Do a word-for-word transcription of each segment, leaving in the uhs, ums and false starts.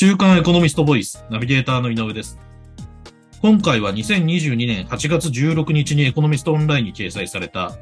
週刊エコノミストボイスナビゲーターの井上です。今回はにせんにじゅうにねんはちがつじゅうろくにちにエコノミストオンラインに掲載された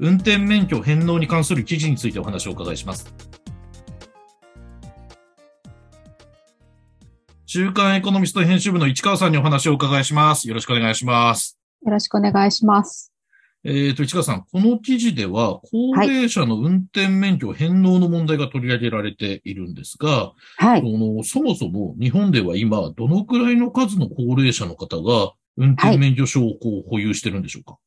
運転免許返納に関する記事についてお話をお伺いします。週刊エコノミスト編集部の市川さんにお話をお伺いします。よろしくお願いします。よろしくお願いします。えっと、市川さん、この記事では、高齢者の運転免許返納の問題が取り上げられているんですが、はい、その、そもそも日本では今、どのくらいの数の高齢者の方が運転免許証をこう保有してるんでしょうか？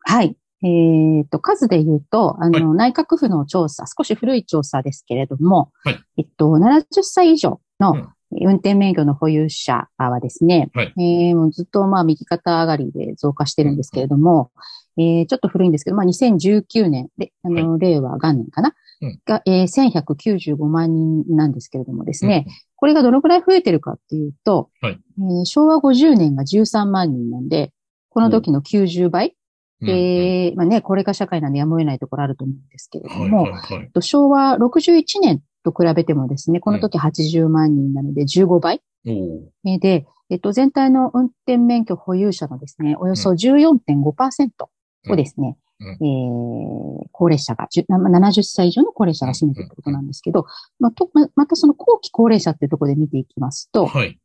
はい。はい、えっと、数で言うと、あの、はい、内閣府の調査、少し古い調査ですけれども、はい、えっと、ななじゅっさい以上の、うん運転免許の保有者はですね、はいえー、もうずっとまあ右肩上がりで増加してるんですけれども、うんえー、ちょっと古いんですけど、まあ、にせんじゅうきゅうねんで、あの、はい、令和元年かな、うん、が、えー、せんひゃくきゅうじゅうごまんにんなんですけれどもですね、うん、これがどのくらい増えてるかっていうと、はいえー、しょうわごじゅうねんがじゅうさんまんにんなんで、この時のきゅうじゅうばい。うん、で、まあね、これが社会なんでやむを得ないところあると思うんですけれども、はいはいはい、としょうわろくじゅういちねん、と比べてもですね、この時はちじゅうまんにんなのでじゅうごばい。うん、で、えっと、全体の運転免許保有者のですね、およそ じゅうよんてんごパーセント をですね、うんうんえー、高齢者が、ななじゅっさい以上の高齢者が占めているということなんですけど、まあと、またその後期高齢者っていうところで見ていきますと、はい、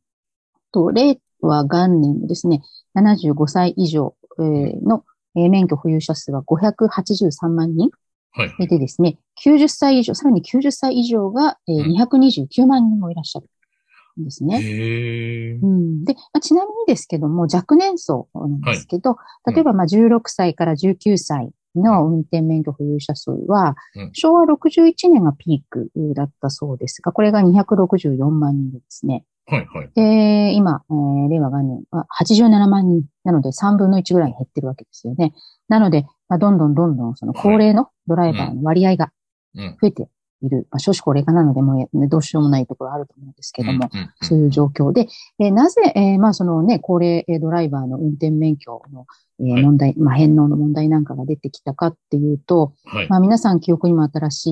と令和元年のですね、ななじゅうごさい以上の免許保有者数はごひゃくはちじゅうさんまんにん。はい、でですね、きゅうじゅっさい以上、さらにきゅうじゅっさい以上が、えーうん、にひゃくにじゅうきゅうまんにんもいらっしゃるんですね。へーうん、で、まあ、ちなみにですけども、若年層なんですけど、はい、例えばまあじゅうろくさいからじゅうきゅうさいの運転免許保有者数は、うん、しょうわろくじゅういちねんがピークだったそうですが、これがにひゃくろくじゅうよんまんにんでですね。はいはい、で、今、えー、令和元年ははちじゅうななまんにんなのでさんぶんのいちぐらいに減ってるわけですよね。なので、まあ、どんどんどんどんその高齢のドライバーの割合が増えている。はいうん、まあ、少子高齢化なのでもうどうしようもないところあると思うんですけども、うんうんうん、そういう状況で、えー、なぜ、えー、まあそのね、高齢ドライバーの運転免許の、えー、問題、はい、まあ返納の問題なんかが出てきたかっていうと、はい、まあ皆さん記憶にも新し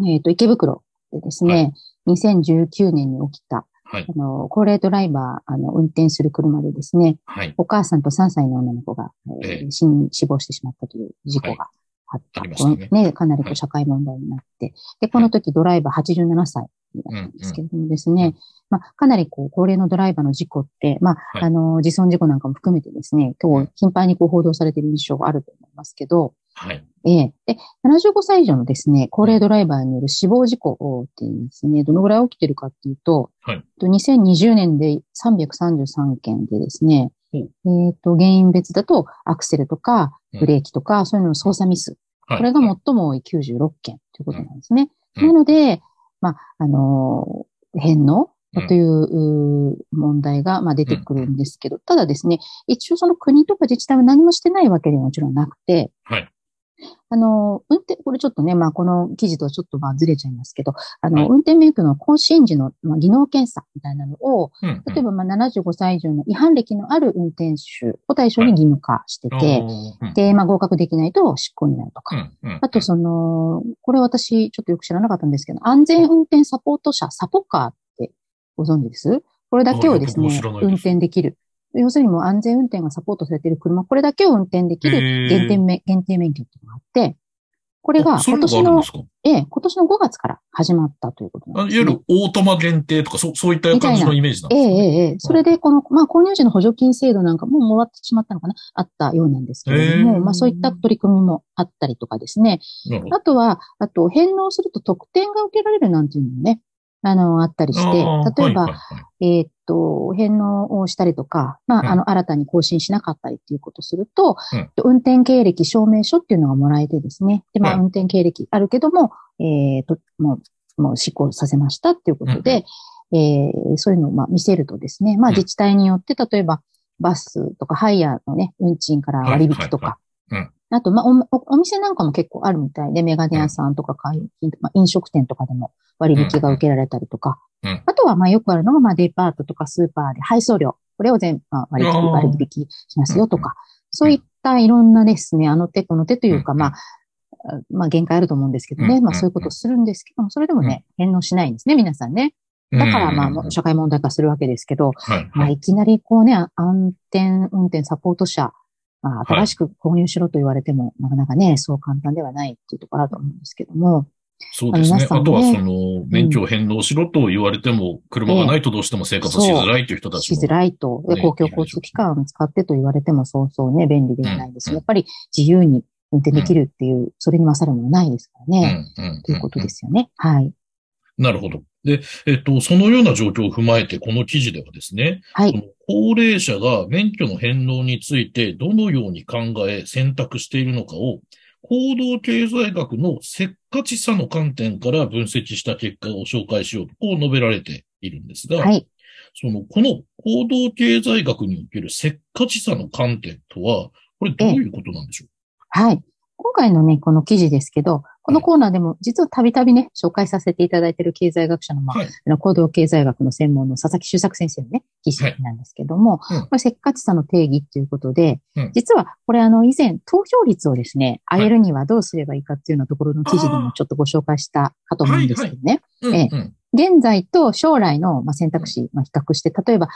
い、えっと、池袋でですね、はい、にせんじゅうきゅうねんに起きた、はい、あの高齢ドライバーあの運転する車でですね、はい、お母さんとさんさいの女の子が、えーえー、死, 死亡してしまったという事故があった、はいねね、かなりこう社会問題になって、はい、でこの時ドライバーはちじゅうななさいだったんですけれどもですね、うんうんまあ、かなりこう高齢のドライバーの事故って、まあはい、あの自損事故なんかも含めてですね、今日頻繁にこう報道されている印象があると思いますけど、はいえー、でななじゅうごさい以上のですね、高齢ドライバーによる死亡事故っていうですね、どのぐらい起きてるかっていうと、はい、にせんにじゅうねんでさんびゃくさんじゅうさんけんでですね、はい、えーと、原因別だとアクセルとかブレーキとか、はい、そういうのの操作ミス、はい。これが最も多いきゅうじゅうろっけんということなんですね。はい、なので、まあ、あのー、返納という問題がまあ出てくるんですけど、ただですね、一応その国とか自治体は何もしてないわけではもちろんなくて、はい、あの、運転、これちょっとね、まあこの記事とはちょっとまあずれちゃいますけど、あの、はい、運転免許の更新時の、まあ、技能検査みたいなのを、うんうん、例えばまあななじゅうごさい以上の違反歴のある運転手を対象に義務化してて、はい、で、まあ合格できないと執行になるとか、うんうん、あとその、これ私ちょっとよく知らなかったんですけど、安全運転サポート車、サポカー、ご存知です？これだけをですね、運転できる。要するにもう安全運転がサポートされている車、これだけを運転できる限定免、限定免許っていうのがあって、これが今年の、ええ、今年のごがつから始まったということなんですね。いわゆるオートマ限定とか、そう、そういった感じのイメージなんですね。ええ、ええ、それでこの、まあ、購入時の補助金制度なんかも終わってしまったのかな、あったようなんですけれども、まあ、そういった取り組みもあったりとかですね。あとは、あと、返納すると特典が受けられるなんていうのもね、あの、あったりして、例えば、はいはいはい、えー、っと、返納をしたりとか、まあ、うん、あの、新たに更新しなかったりっていうことすると、うん、運転経歴証明書っていうのがもらえてですね、で、まあ、運転経歴あるけども、はい、えー、っと、もう、もう執行させましたっていうことで、うん、えー、そういうのをまあ見せるとですね、まあ、自治体によって、例えば、バスとかハイヤーのね、運賃から割引とか、はいはいはいうんあと、まあお、お店なんかも結構あるみたいで、メガネ屋さんとか、まあ、飲食店とかでも割引が受けられたりとか、うんうん、あとは、ま、よくあるのが、ま、デパートとかスーパーで配送料、これを全部割引、割引しますよとか、そういったいろんなですね、あの手この手というか、まあ、まあ、限界あると思うんですけどね、まあ、そういうことをするんですけども、それでもね、返納しないんですね、皆さんね。だからまあ社会問題化するわけですけど、はいまあ、いきなりこうね、安全運転サポート車、まあ、新しく購入しろと言われても、はい、なかなかね、そう簡単ではないっていうところあると思うんですけども。そうですね。あとはその、免許を返納しろと言われても、車がないとどうしても生活しづらいという人たちも、ね。しづらいと。で、公共交通機関を使ってと言われても、そうそうね、便利ではないです、うんうん。やっぱり自由に運転できるっていう、それに勝るものないですからね。うんうんうんうん、ということですよね。はい。なるほど。で、えっと、そのような状況を踏まえて、この記事ではですね、はい、高齢者が免許の返納についてどのように考え、選択しているのかを、行動経済学のせっかちさの観点から分析した結果を紹介しようと、こう述べられているんですが、はい、その、この行動経済学におけるせっかちさの観点とは、これどういうことなんでしょうか？はい。今回のね、この記事ですけど、このコーナーでも実はたびたびね、紹介させていただいている経済学者の、まあ、はい、あの行動経済学の専門の佐々木周作先生のね、記事なんですけども、はいうん、これせっかちさの定義ということで、うん、実はこれあの以前投票率をですね、上げるにはどうすればいいかっていうようなところの記事でもちょっとご紹介したかと思うんですけどね。はいはいうんうん、え現在と将来の選択肢、まあ、比較して、例えば、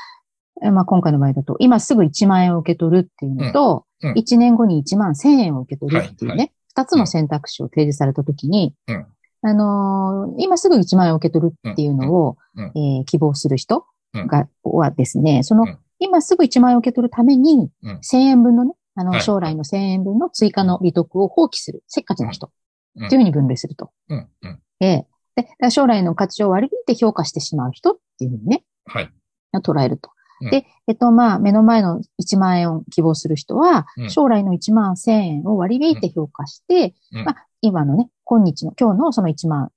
まあ、今回の場合だと、今すぐいちまんえんを受け取るっていうのと、うんうん、いちねんごにいちまんせんえんを受け取るっていうね、はいはい、ふたつの選択肢を提示されたときに、うん、あのー、今すぐいちまんえんを受け取るっていうのを、うんうんえー、希望する人が、うん、はですね、その、うん、今すぐいちまんえんを受け取るために、うん、せんえんぶんのね、あの、はい、将来のせんえんぶんの追加の利得を放棄する、せっかちな人、うん、というふうに分類すると。うんうんえー、で将来の価値を割り引いて評価してしまう人っていうふうにね、はい、捉えると。で、えっと、まあ、目の前のいちまんえんを希望する人は、将来のいちまんせんえんを割り引いて評価して、まあ、今のね、今日の、今日のそのいちまん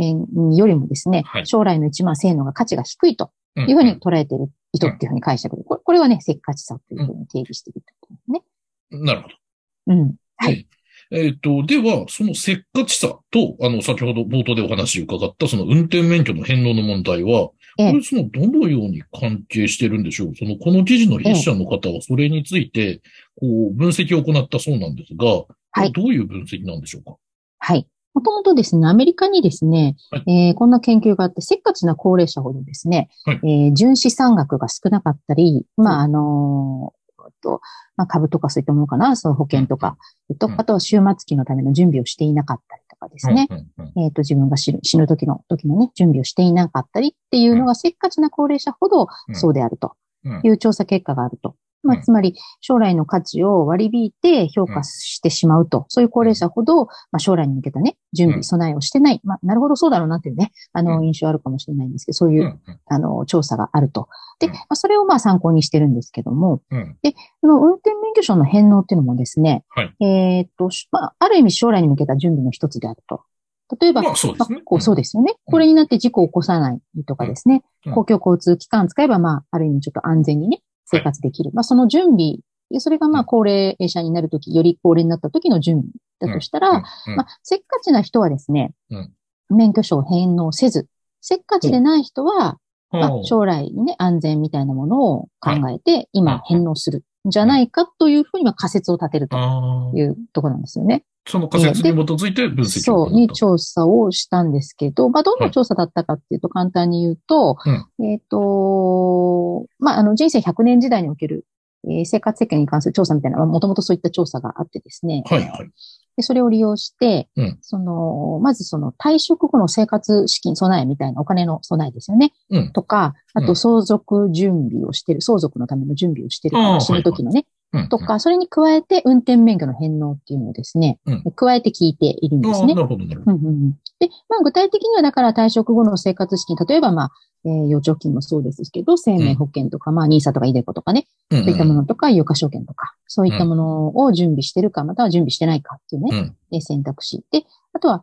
えんよりもですね、将来のいちまんせんえんのが価値が低いというふうに捉えている人っていうふうに解釈で、これはね、せっかちさというふうに定義しているということですね。なるほど。うん。はい。えっと、では、そのせっかちさと、あの、先ほど冒頭でお話を伺った、その運転免許の返納の問題は、これそのどのように関係してるんでしょう。そのこの記事の筆者の方はそれについてこう分析を行ったそうなんですが、はい、どういう分析なんでしょうか。はい。もともとですね、アメリカにですね、はいえー、こんな研究があって、せっかちな高齢者ほどですね、はいえー、純資産額が少なかったり、まああのー、とまあ、株とかそういったものかな、その保険とか、うんえっと、あとは終末期のための準備をしていなかったり。ですね。えっと、自分が死ぬ、死ぬ時の、時のね、準備をしていなかったりっていうのがせっかちな高齢者ほどそうであるという調査結果があると。まあ、つまり、将来の価値を割り引いて評価してしまうと。そういう高齢者ほど、まあ、将来に向けたね、準備、備えをしてない。まあ、なるほどそうだろうなっていうね、あの、印象あるかもしれないんですけど、そういう、あの、調査があると。で、まあ、それをまあ参考にしてるんですけども、で、この運転免許証の返納っていうのもですね、はい、えー、っと、まあ、ある意味将来に向けた準備の一つであると。例えば、まあ、そうですね。まあ、そうですよね、うん。これになって事故を起こさないとかですね、うんうん、公共交通機関使えば、まあ、ある意味ちょっと安全にね、生活できる。まあ、その準備、それがまあ、高齢者になるとき、より高齢になったときの準備だとしたら、うんうんうん、まあ、せっかちな人はですね、うん、免許証を返納せず、せっかちでない人は、うんまあ、将来ね、安全みたいなものを考えて、今返納するんじゃないかというふうに仮説を立てるというところなんですよね。その仮説に基づいて分析をした。そう、に調査をしたんですけど、まあ、どんな調査だったかっていうと、簡単に言うと、はい、えっ、ー、と、まあ、あの、人生ひゃくねん時代における、えー、生活設計に関する調査みたいな、もともとそういった調査があってですね。はいはい。で、それを利用して、うん、その、まずその退職後の生活資金備えみたいなお金の備えですよね。うん、とか、あと相続準備をしてる、相続のための準備をしてるから、死ぬ時のね。はいはいとか、それに加えて運転免許の返納っていうのをですね、うん、加えて聞いているんですね。なるほど、なるほど。うんうん、で、まあ、具体的にはだから退職後の生活資金、例えばまあ、えー、預貯金もそうですけど、生命保険とか、うん、まあ、ニーサとかiDeCoとかね、うんうん、そういったものとか、有価証券とか、そういったものを準備してるか、または準備してないかっていうね、うん、選択肢。で、あとは、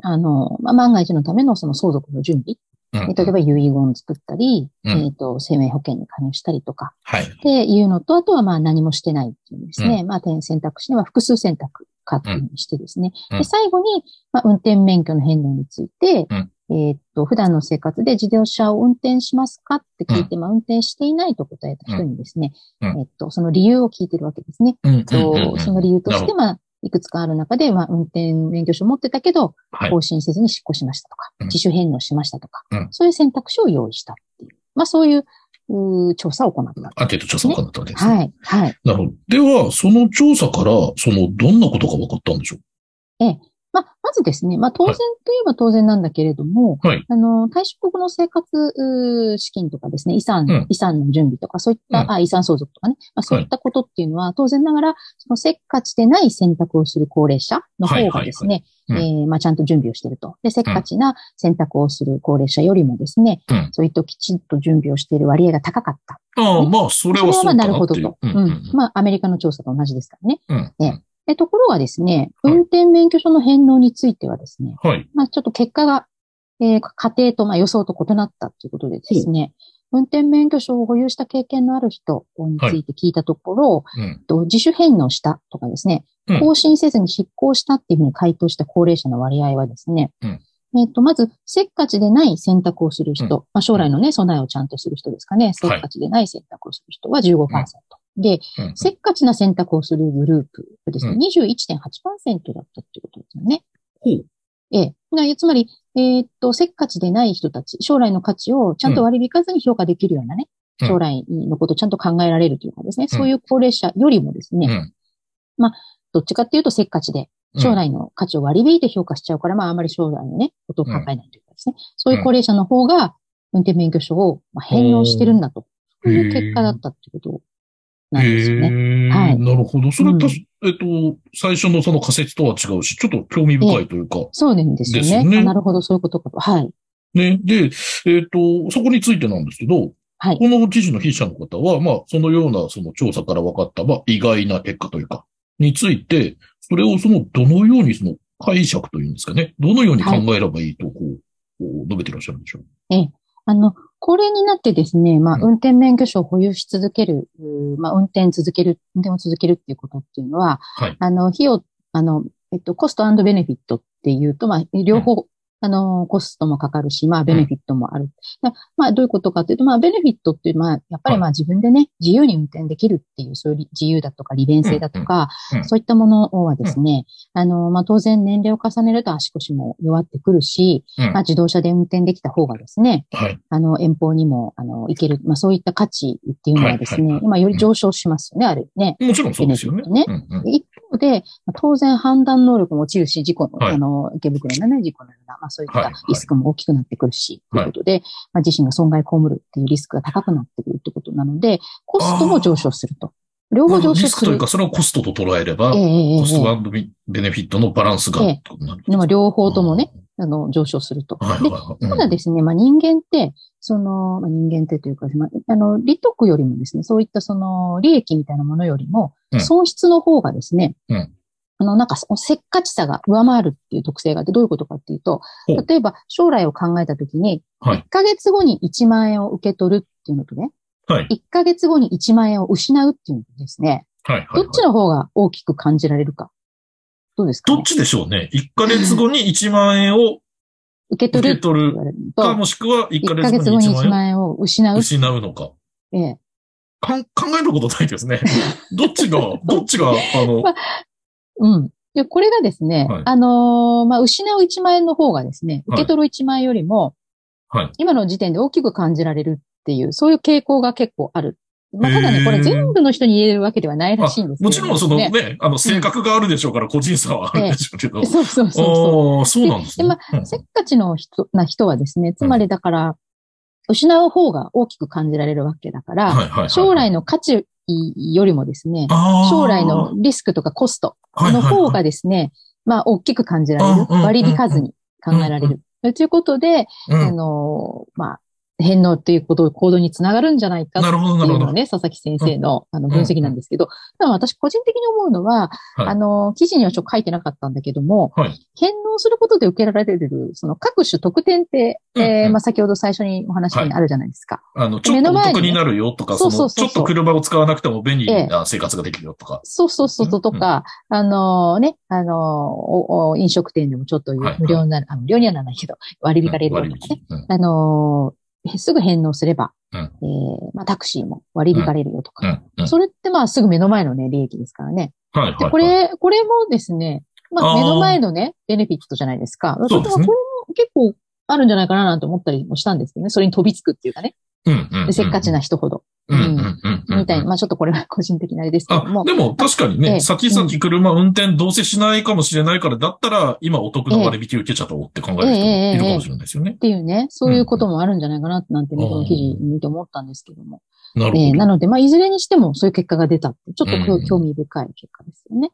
あの、まあ、万が一のためのその相続の準備。例えば遺言を作ったり、うん、えっ、ー、と、生命保険に加入したりとか、はい。っていうのと、あとはまあ何もしてないっていうですね、うん、まあ点選択肢には複数選択かっていうにしてですね、うん、で最後に、まあ運転免許の返納について、うん、えっ、ー、と、普段の生活で自動車を運転しますかって聞いて、うん、まあ運転していないと答えた人にですね、うん、えっ、ー、と、その理由を聞いてるわけですね。うん、とその理由として、まあ、いくつかある中で、まあ、運転免許証持ってたけど、更新せずに失効しましたとか、はい、自主返納しましたとか、うん、そういう選択肢を用意したっていう。まあ、そういう、う調査を行った、ね。アンケート調査を行ったわけですね。はい。はい。なるほど。では、その調査から、その、どんなことが分かったんでしょう？ええ。まあ、まずですね、まあ、当然といえば当然なんだけれども、はい、あの、退職後の生活資金とかですね、遺産、うん、遺産の準備とか、そういった、うん、あ遺産相続とかね、まあ、そういったことっていうのは、はい、当然ながら、そのせっかちでない選択をする高齢者の方がですね、はいはいはい、えー、まあ、ちゃんと準備をしていると。で、せっかちな選択をする高齢者よりもですね、うん、そういったきちんと準備をしている割合が高かった。ああ、ね、まあ、それはそうだなっていう。それはなるほどと、うんうんうん。まあ、アメリカの調査と同じですからね。うんうんねえ、ところがですね、運転免許証の返納についてはですね、はい、まあちょっと結果が、えー、家庭とまあ予想と異なったということでですね、運転免許証を保有した経験のある人について聞いたところ、はいうん、と自主返納したとかですね、更新せずに失効したっていうふうに回答した高齢者の割合はですね、うんえっと、まず、せっかちでない選択をする人、うんまあ、将来のね、備えをちゃんとする人ですかね、せっかちでない選択をする人は じゅうごパーセント。うんで、うんうん、せっかちな選択をするグループがですね、うん、にじゅういちてんはちパーセント だったってことですよね。うん、ええ。つまり、えー、っと、せっかちでない人たち、将来の価値をちゃんと割り引かずに評価できるようなね、うん、将来のことをちゃんと考えられるというかですね、うん、そういう高齢者よりもですね、うん、まあ、どっちかっていうとせっかちで、将来の価値を割り引いて評価しちゃうから、まあ、あまり将来のね、ことを考えないというかですね、うん、そういう高齢者の方が運転免許証を返納してるんだと、そういう結果だったってことを。なんですよね。はい。なるほど。それは、うん、えっと、最初のその仮説とは違うし、ちょっと興味深いというか。そうなんですよね。ですね。なるほど、そういうことかと。はい。ね。で、えっと、そこについてなんですけど、はい、この記事の筆者の方は、まあ、そのようなその調査から分かった、まあ、意外な結果というか、について、それをその、どのようにその解釈というんですかね、どのように考えればいいと、こう、はい、述べてらっしゃるんでしょう。ええ。あの、高齢になってですね、まあ、運転免許証を保有し続ける、うん、まあ、運転続ける、運転を続けるっていうことっていうのは、はい、あの、費用、あの、えっと、コスト&ベネフィットっていうと、まあ、両方、うん、あの、コストもかかるし、まあ、ベネフィットもある。うん、まあ、どういうことかというと、まあ、ベネフィットっていうのは、やっぱりまあ、自分でね、自由に運転できるっていう、そういう自由だとか、利便性だとか、うんうん、そういったものはですね、うん、あの、まあ、当然年齢を重ねると足腰も弱ってくるし、うん、まあ、自動車で運転できた方がですね、はい、あの、遠方にも、あの、行ける、まあ、そういった価値っていうのはですね、はいはい、今より上昇しますよね、うん、あるね。もちろんそうですよね。ねうんうん、一方で、当然判断能力も落ちるし、事故の、はい、あの、池袋のね、事故のような、まあそういったリスクも大きくなってくるし、はいはい、ということで、まあ、自身が損害を被るっていうリスクが高くなってくるということなので、コストも上昇すると。両方上昇する。リスクというか、それをコストと捉えれば、えー、コスト&ベネフィットのバランスが、えー。でも両方ともね、あの、上昇すると。はいはいはい、で、ただですね、まあ人間って、その、まあ、人間ってというか、まあ、あの、利得よりもですね、そういったその、利益みたいなものよりも、損失の方がですね、うんうんあの、なんか、せっかちさが上回るっていう特性があって、どういうことかっていうと、例えば、将来を考えたときに、いっかげつごにいちまんえんを受け取るっていうのとね、はい、いっかげつごにいちまんえんを失うっていうのとですね、はいはいはい、どっちの方が大きく感じられるか。どうですか、ね、どっちでしょうね。いっかげつごにいちまんえんを受け取る。受け取るか、もしくはいっかげつごにいちまんえんを失う。失うのか。ええ。かん、考えることないですね。どっちが、どっちが、あの、まあうん。で、これがですね、はい、あのー、まあ、失ういちまんえんの方がですね、受け取るいちまん円よりも、はい、今の時点で大きく感じられるっていう、そういう傾向が結構ある。まあ、ただね、これ全部の人に言えるわけではないらしいんですけど、ね。もちろんそのね、ねあの、性格があるでしょうから、個人差はあるでしょうけど。えー、そうそうそうそう。ああ、そうなんですね。で、まあ、せっかちの人、な人はですね、つまりだから、うん、失う方が大きく感じられるわけだから、はいはいはいはい、将来の価値、よりもですね、将来のリスクとかコストの方がですね、はいはいはい、まあ大きく感じられる、割り引かずに考えられる。ということで、うん、あの、まあ、返納ということ、行動につながるんじゃないかっていうのがね、佐々木先生の、うん、あの分析なんですけど、うん、私個人的に思うのは、はい、あの、記事にはちょっと書いてなかったんだけども、はい、返納することで受けられる、その各種特典って、うんうんえー、まあ、先ほど最初にお話にあるじゃないですか。はい、あの、ちょっとお得になるよとか、その、そうそうそうそうちょっと車を使わなくても便利な生活ができるよとか。えー、そうそうそうとか、うんうん、あのね、あの、飲食店でもちょっと無料になる、はいはい、あ無料にはならないけど、割り引かれるようなね、うんうん。あの、すぐ返納すれば、うんえーまあ、タクシーも割り引かれるよとか、うんうんうん。それってまあすぐ目の前のね、利益ですからね。はいはいはい、でこれ、これもですね、まあ、目の前のね、ベネフィットじゃないですか。そうですね。これも結構あるんじゃないかななんて思ったりもしたんですけどね。それに飛びつくっていうかね。うんうんうん、せっかちな人ほど。みたいな。まあちょっとこれは個人的なあれですけども。あ、でも確かにね、先々車運転どうせしないかもしれないから、だったら今お得な割引受けちゃったって考える人もいるかもしれないですよね。えーえーえー、っていうね、そういうこともあるんじゃないかななんてね、この記事見て思ったんですけども。なるほど。えー、なので、まあいずれにしてもそういう結果が出たって、ちょっと興味深い結果ですよね。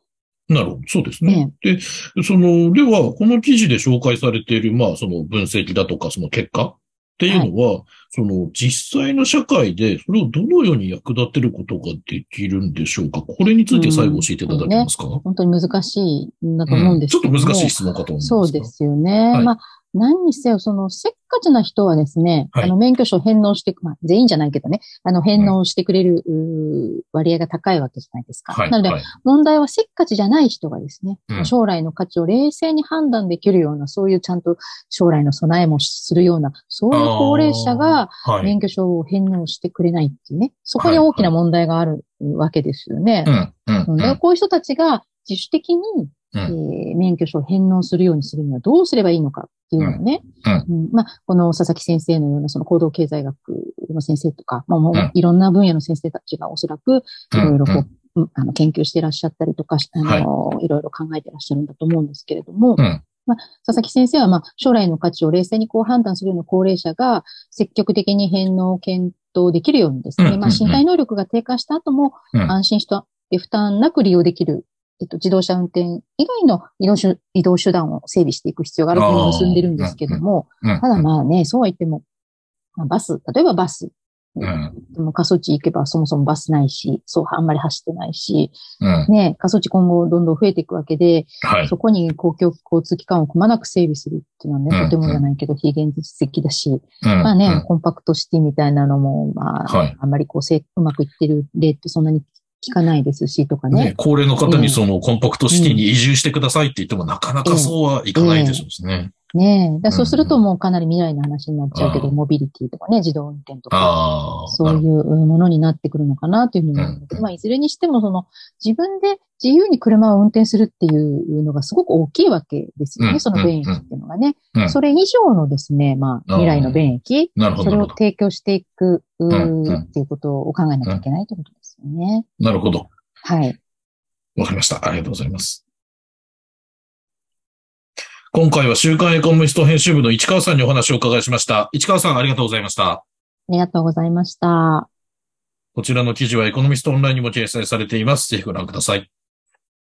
なるほど。そうですね。ええ、で、その、では、この記事で紹介されている、まあ、その分析だとか、その結果っていうのは、はい、その、実際の社会で、それをどのように役立てることができるんでしょうか。これについて最後教えていただけますか、うんね、本当に難しいんだと思うんですけど、うん、ちょっと難しい質問かと思うんですが。そうですよね。はい、まあ、何にせよ、その、せっかちな人はですね、はい、あの、免許証返納して、まあ、全員じゃないけどね、あの、返納してくれる、うん、割合が高いわけじゃないですか。はい、なので、はい、問題はせっかちじゃない人がですね、うん、将来の価値を冷静に判断できるような、そういうちゃんと将来の備えもするような、そういう高齢者が免許証を返納してくれないっていうね、そこに大きな問題があるわけですよね。こういう人たちが自主的に、うんえー、免許証を返納するようにするにはどうすればいいのかっていうのをね、うんうんうん、まあ、この佐々木先生のようなその行動経済学の先生とか、まあ、もういろんな分野の先生たちがおそらくいろいろこう、うん、あの研究していらっしゃったりとか、あの、はい、いろいろ考えていらっしゃるんだと思うんですけれども、うんまあ、佐々木先生は、まあ、将来の価値を冷静にこう判断するような高齢者が積極的に返納を検討できるようにですね、うんうんまあ、身体能力が低下した後も安心して負担なく利用できる。えっと、自動車運転以外の移動手、移動手段を整備していく必要があると結んでるんですけども、ただまあね、そうは言っても、まあ、バス、例えばバス、うん、でも過疎地行けばそもそもバスないし、そう、あんまり走ってないし、うん、ね、過疎地今後どんどん増えていくわけで、はい、そこに公共交通機関をくまなく整備するっていうのはね、とてもじゃないけど非現実的だし、うん、まあね、うん、コンパクトシティみたいなのも、まあ、はい、あんまりこう、うまくいってる例ってそんなに聞かないですしとかね。ね、高齢の方にそのコンパクトシティに移住してくださいって言っても、うん、なかなかそうはいかないでしょうしね。えー、ねえ。だそうするともうかなり未来の話になっちゃうけど、モビリティとかね、自動運転とか、そういうものになってくるのかなというふうに思うので、うん、まあいずれにしてもその自分で自由に車を運転するっていうのがすごく大きいわけですよね。うん、その便益っていうのがね、うん。それ以上のですね、まあ未来の便益、それを提供していく、うん、っていうことを考えなきゃいけないということです。ね、なるほど。はい。わかりました。ありがとうございます。今回は週刊エコノミスト編集部の市川さんにお話をお伺いしました。市川さん、ありがとうございました。ありがとうございました。こちらの記事はエコノミストオンラインにも掲載されています。ぜひご覧ください。